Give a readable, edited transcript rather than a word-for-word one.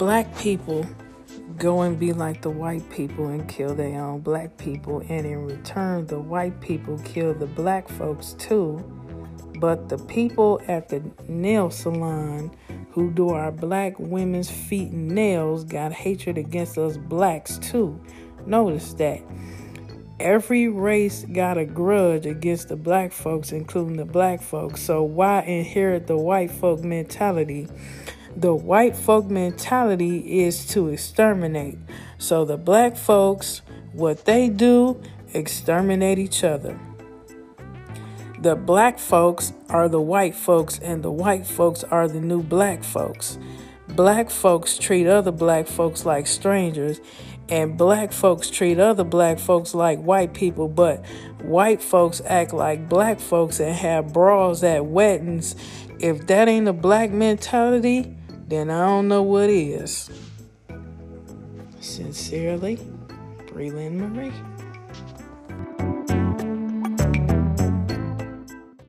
black people go and be like the white people and kill their own black people, and in return the white people kill the black folks too. But the people at the nail salon who do our black women's feet and nails got hatred against us blacks too. Notice that. Every race got a grudge against the black folks, including the black folks. So why inherit the white folk mentality? The white folk mentality is to exterminate. So the black folks, what they do, exterminate each other. The black folks are the white folks, and the white folks are the new black folks. Black folks treat other black folks like strangers, and black folks treat other black folks like white people, but white folks act like black folks and have brawls at weddings. If that ain't a black mentality, then I don't know what is. Sincerely, Brie Lynn Marie.